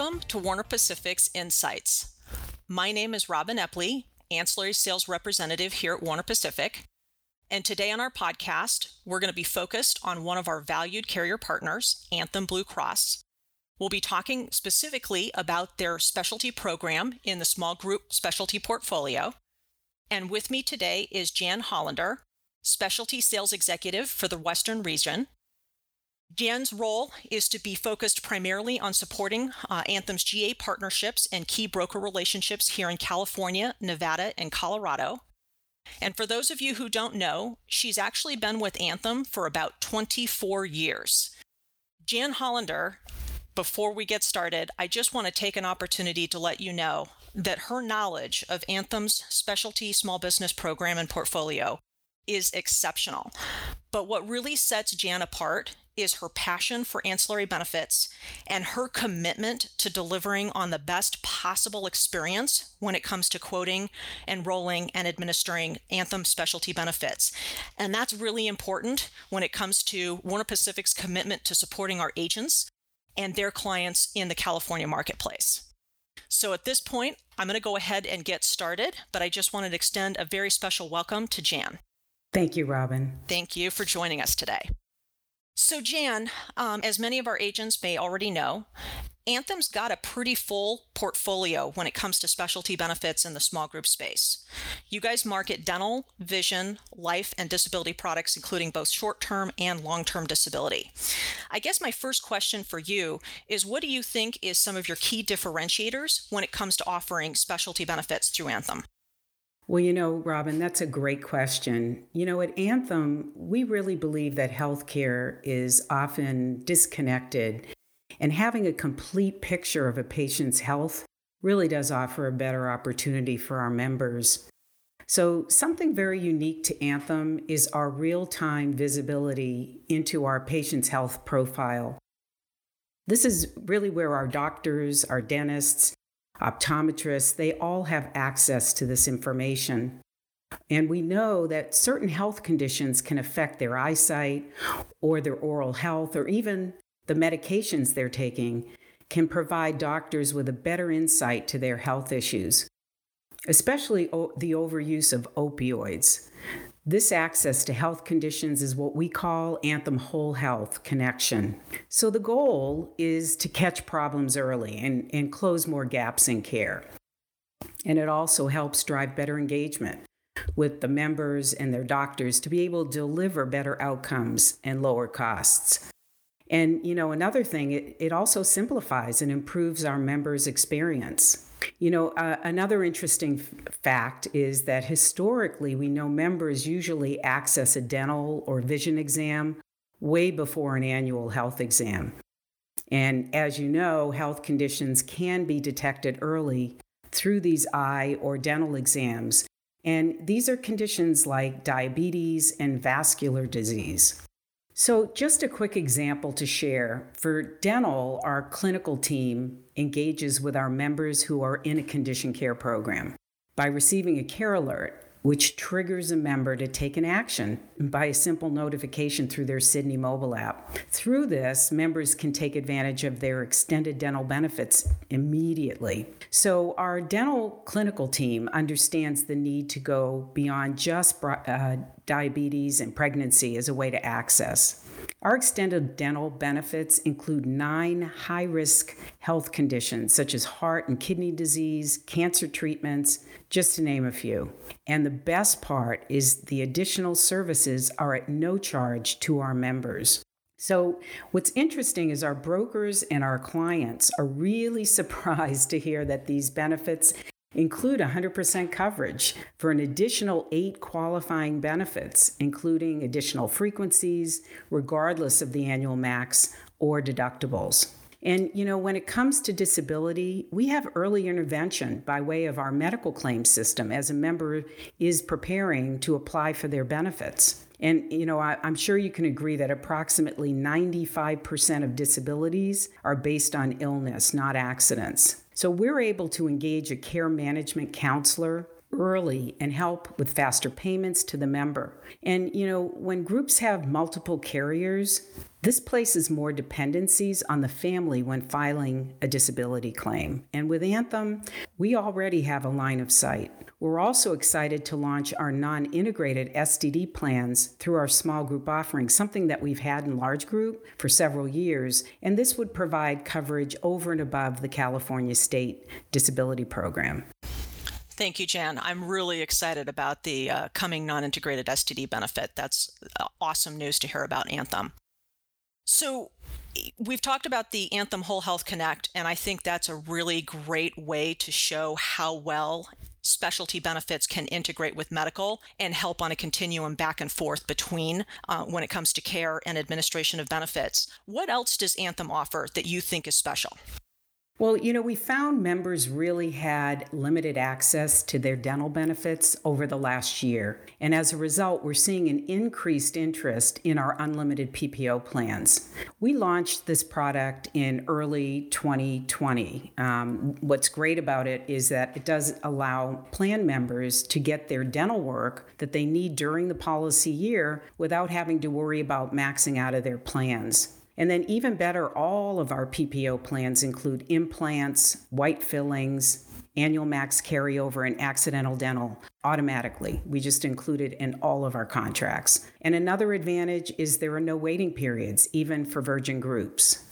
Welcome to Warner Pacific's Insights. My name is Robin Epley, Ancillary Sales Representative here at Warner Pacific. And today on our podcast, we're going to be focused on one of our valued carrier partners, Anthem Blue Cross. We'll be talking specifically about their specialty program in the small group specialty portfolio. And with me today is Jan Hollander, Specialty Sales Executive for the Western Region. Jan's role is to be focused primarily on supporting Anthem's GA partnerships and key broker relationships here in California, Nevada, and Colorado. And for those of you who don't know, she's actually been with Anthem for about 24 years. Jan Hollander, before we get started, I just want to take an opportunity to let you know that her knowledge of Anthem's specialty small business program and portfolio is exceptional. But what really sets Jan apart is her passion for ancillary benefits and her commitment to delivering on the best possible experience when it comes to quoting, enrolling, and administering Anthem specialty benefits. And that's really important when it comes to Warner Pacific's commitment to supporting our agents and their clients in the California marketplace. So at this point, I'm going to go ahead and get started, but I just wanted to extend a very special welcome to Jan. Thank you, Robin. Thank you for joining us today. So Jan, as many of our agents may already know, Anthem's got a pretty full portfolio when it comes to specialty benefits in the small group space. You guys market dental, vision, life, and disability products, including both short-term and long-term disability. I guess my first question for you is, what do you think is some of your key differentiators when it comes to offering specialty benefits through Anthem? Well, Robin, that's a great question. At Anthem, we really believe that healthcare is often disconnected, and having a complete picture of a patient's health really does offer a better opportunity for our members. So something very unique to Anthem is our real-time visibility into our patient's health profile. This is really where our doctors, our dentists, optometrists, they all have access to this information. And we know that certain health conditions can affect their eyesight or their oral health, or even the medications they're taking can provide doctors with a better insight to their health issues, especially the overuse of opioids. This access to health conditions is what we call Anthem Whole Health Connection. So the goal is to catch problems early and close more gaps in care. And it also helps drive better engagement with the members and their doctors to be able to deliver better outcomes and lower costs. And, another thing, it also simplifies and improves our members' experience. Another interesting fact is that historically, we know members usually access a dental or vision exam way before an annual health exam. And as you know, health conditions can be detected early through these eye or dental exams. And these are conditions like diabetes and vascular disease. So just a quick example to share. For dental, our clinical team engages with our members who are in a condition care program by receiving a care alert, which triggers a member to take an action by a simple notification through their Sydney mobile app. Through this, members can take advantage of their extended dental benefits immediately. So our dental clinical team understands the need to go beyond just diabetes and pregnancy as a way to access. Our extended dental benefits include 9 high-risk health conditions, such as heart and kidney disease, cancer treatments, just to name a few. And the best part is the additional services are at no charge to our members. So what's interesting is our brokers and our clients are really surprised to hear that these benefits include 100% coverage for an additional 8 qualifying benefits, including additional frequencies, regardless of the annual max or deductibles. And, when it comes to disability, we have early intervention by way of our medical claim system as a member is preparing to apply for their benefits. And, I'm sure you can agree that approximately 95% of disabilities are based on illness, not accidents. So we're able to engage a care management counselor early and help with faster payments to the member. And, you know, when groups have multiple carriers, this places more dependencies on the family when filing a disability claim. And with Anthem, we already have a line of sight. We're also excited to launch our non-integrated STD plans through our small group offering, something that we've had in large group for several years. And this would provide coverage over and above the California State Disability Program. Thank you, Jan. I'm really excited about the coming non-integrated STD benefit. That's awesome news to hear about Anthem. So we've talked about the Anthem Whole Health Connect, and I think that's a really great way to show how well specialty benefits can integrate with medical and help on a continuum back and forth between when it comes to care and administration of benefits. What else does Anthem offer that you think is special? Well, you know, we found members really had limited access to their dental benefits over the last year. And as a result, we're seeing an increased interest in our unlimited PPO plans. We launched this product in early 2020. What's great about it is that it does allow plan members to get their dental work that they need during the policy year without having to worry about maxing out of their plans. And then even better, all of our PPO plans include implants, white fillings, annual max carryover, and accidental dental automatically. We just include it in all of our contracts. And another advantage is there are no waiting periods, even for virgin groups.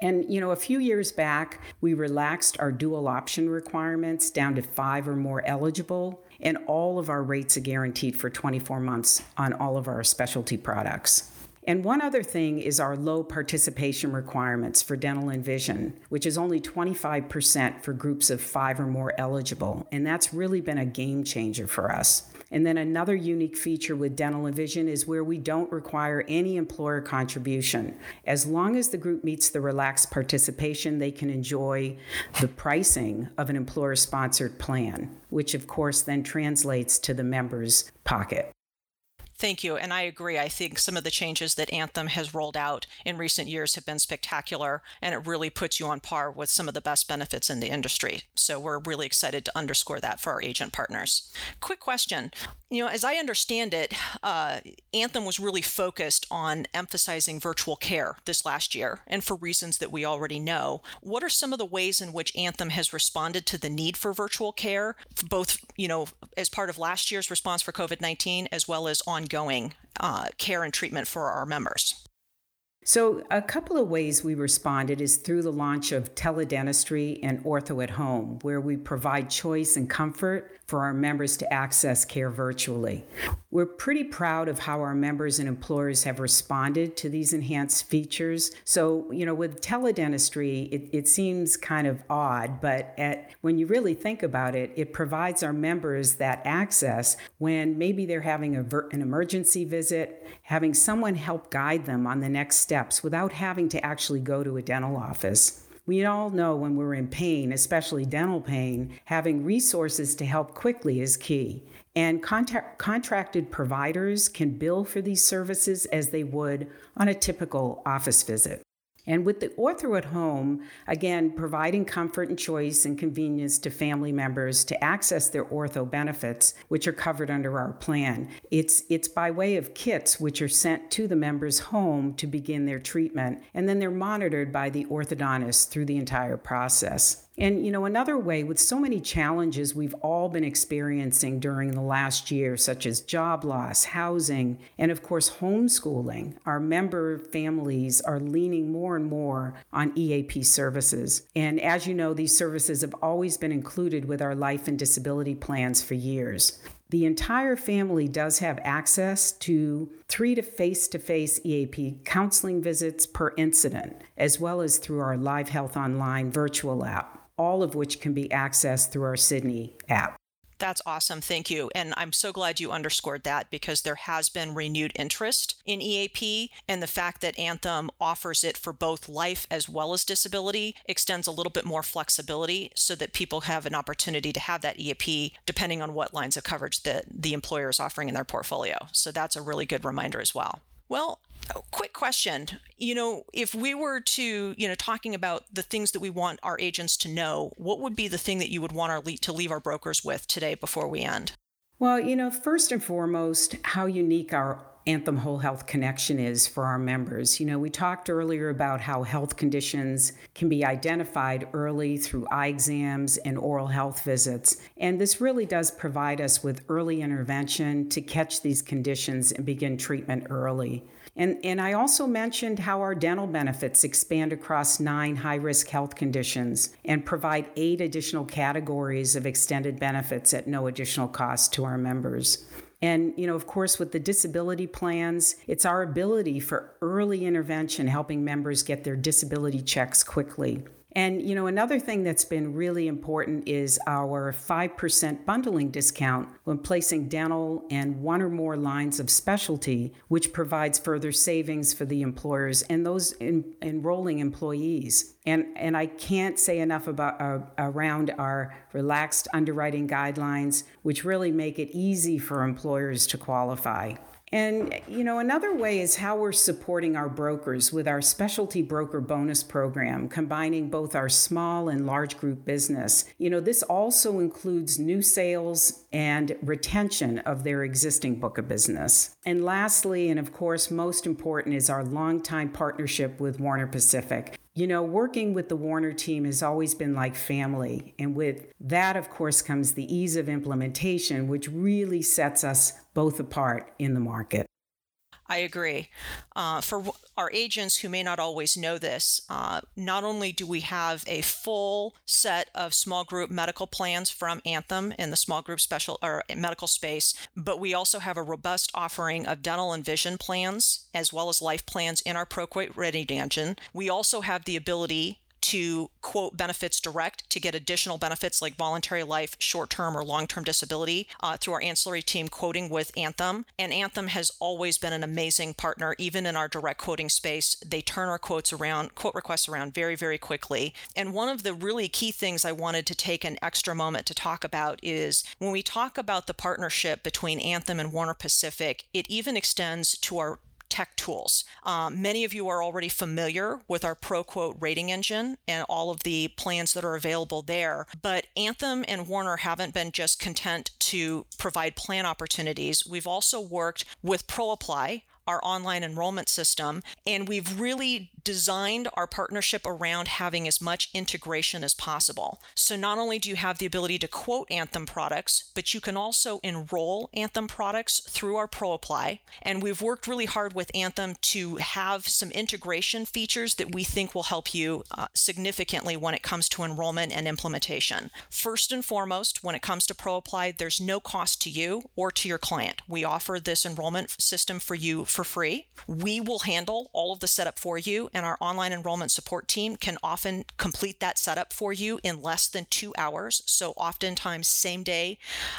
And, you know, a few years back, we relaxed our dual option requirements down to 5 or more eligible, and all of our rates are guaranteed for 24 months on all of our specialty products. And one other thing is our low participation requirements for dental and vision, which is only 25% for groups of 5 or more eligible. And that's really been a game changer for us. And then another unique feature with dental and vision is where we don't require any employer contribution. As long as the group meets the relaxed participation, they can enjoy the pricing of an employer-sponsored plan, which of course then translates to the member's pocket. Thank you. And I agree. I think some of the changes that Anthem has rolled out in recent years have been spectacular, and it really puts you on par with some of the best benefits in the industry. So we're really excited to underscore that for our agent partners. Quick question. You know, as I understand it, Anthem was really focused on emphasizing virtual care this last year, and for reasons that we already know. What are some of the ways in which Anthem has responded to the need for virtual care, both, you know, as part of last year's response for COVID-19, as well as ongoing care and treatment for our members? So a couple of ways we responded is through the launch of Teledentistry and Ortho at Home, where we provide choice and comfort for our members to access care virtually. We're pretty proud of how our members and employers have responded to these enhanced features. So, you know, with teledentistry, it seems kind of odd, but when you really think about it, it provides our members that access when maybe they're having an emergency visit, having someone help guide them on the next steps without having to actually go to a dental office. We all know when we're in pain, especially dental pain, having resources to help quickly is key. And contracted providers can bill for these services as they would on a typical office visit. And with the Ortho at Home, again, providing comfort and choice and convenience to family members to access their ortho benefits, which are covered under our plan. It's by way of kits, which are sent to the member's home to begin their treatment, and then they're monitored by the orthodontist through the entire process. And, you know, another way, with so many challenges we've all been experiencing during the last year, such as job loss, housing, and of course, homeschooling, our member families are leaning more and more on EAP services. And as you know, these services have always been included with our life and disability plans for years. The entire family does have access to 3 face-to-face EAP counseling visits per incident, as well as through our Live Health Online virtual app, all of which can be accessed through our Sydney app. That's awesome. Thank you. And I'm so glad you underscored that, because there has been renewed interest in EAP, and the fact that Anthem offers it for both life as well as disability extends a little bit more flexibility so that people have an opportunity to have that EAP depending on what lines of coverage that the employer is offering in their portfolio. So that's a really good reminder as well. Well, quick question. You know, if we were to, you know, talking about the things that we want our agents to know, what would be the thing that you would want to leave our brokers with today before we end? Well, you know, first and foremost, how unique our Anthem Whole Health Connection is for our members. You know, we talked earlier about how health conditions can be identified early through eye exams and oral health visits. And this really does provide us with early intervention to catch these conditions and begin treatment early. And I also mentioned how our dental benefits expand across 9 high-risk health conditions and provide 8 additional categories of extended benefits at no additional cost to our members. And, you know, of course, with the disability plans, it's our ability for early intervention, helping members get their disability checks quickly. And, you know, another thing that's been really important is our 5% bundling discount when placing dental and one or more lines of specialty, which provides further savings for the employers and those enrolling employees. And I can't say enough about around our relaxed underwriting guidelines, which really make it easy for employers to qualify. And, you know, another way is how we're supporting our brokers with our specialty broker bonus program, combining both our small and large group business. You know, this also includes new sales and retention of their existing book of business. And lastly, and of course, most important is our longtime partnership with Warner Pacific. You know, working with the Warner team has always been like family. And with that, of course, comes the ease of implementation, which really sets us both apart in the market. I agree. For our agents who may not always know this, not only do we have a full set of small group medical plans from Anthem in the small group special or medical space, but we also have a robust offering of dental and vision plans, as well as life plans in our ProQuote Ready Engine. We also have the ability to quote benefits direct to get additional benefits like voluntary life, short-term or long-term disability through our ancillary team quoting with Anthem. And Anthem has always been an amazing partner, even in our direct quoting space. They turn our quote requests around very, very quickly. And one of the really key things I wanted to take an extra moment to talk about is when we talk about the partnership between Anthem and Warner Pacific, it even extends to our tech tools. Many of you are already familiar with our ProQuote rating engine and all of the plans that are available there, but Anthem and Warner haven't been just content to provide plan opportunities. We've also worked with ProApply, our online enrollment system, and we've really designed our partnership around having as much integration as possible. So not only do you have the ability to quote Anthem products, but you can also enroll Anthem products through our ProApply. And we've worked really hard with Anthem to have some integration features that we think will help you significantly when it comes to enrollment and implementation. First and foremost, when it comes to ProApply, there's no cost to you or to your client. We offer this enrollment system for you for free. We will handle all of the setup for you, and our online enrollment support team can often complete that setup for you in less than 2 hours. So oftentimes same day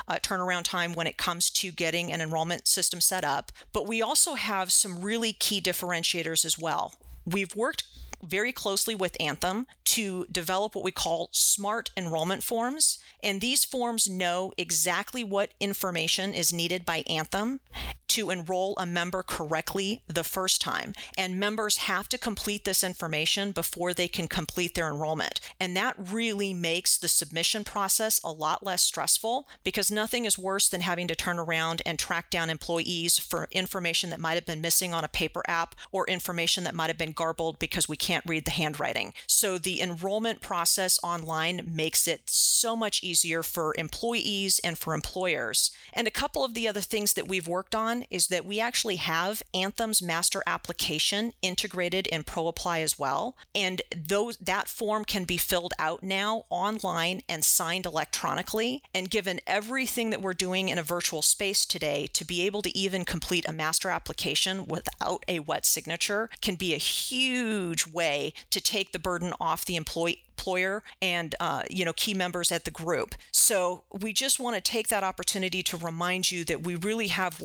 turnaround time when it comes to getting an enrollment system set up. But we also have some really key differentiators as well. We've worked very closely with Anthem to develop what we call smart enrollment forms. And these forms know exactly what information is needed by Anthem to enroll a member correctly the first time. And members have to complete this information before they can complete their enrollment. And that really makes the submission process a lot less stressful, because nothing is worse than having to turn around and track down employees for information that might have been missing on a paper app or information that might have been garbled because we can't read the handwriting. So the enrollment process online makes it so much easier for employees and for employers. And a couple of the other things that we've worked on is that we actually have Anthem's master application integrated in ProApply as well. And that form can be filled out now online and signed electronically. And given everything that we're doing in a virtual space today, to be able to even complete a master application without a wet signature can be a huge way to take the burden off the employer and key members at the group. So we just want to take that opportunity to remind you that we really have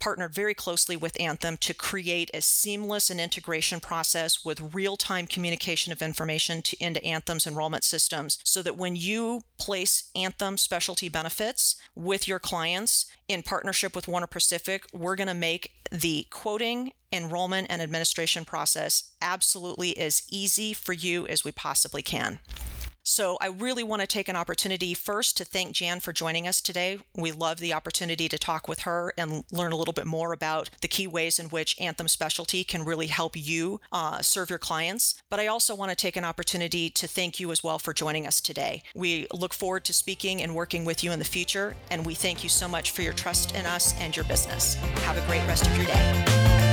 partnered very closely with Anthem to create a seamless and integration process with real-time communication of information into Anthem's enrollment systems, so that when you place Anthem specialty benefits with your clients, in partnership with Warner Pacific, we're going to make the quoting, enrollment, and administration process absolutely as easy for you as we possibly can. So I really want to take an opportunity first to thank Jan for joining us today. We love the opportunity to talk with her and learn a little bit more about the key ways in which Anthem Specialty can really help you serve your clients. But I also want to take an opportunity to thank you as well for joining us today. We look forward to speaking and working with you in the future, and we thank you so much for your trust in us and your business. Have a great rest of your day.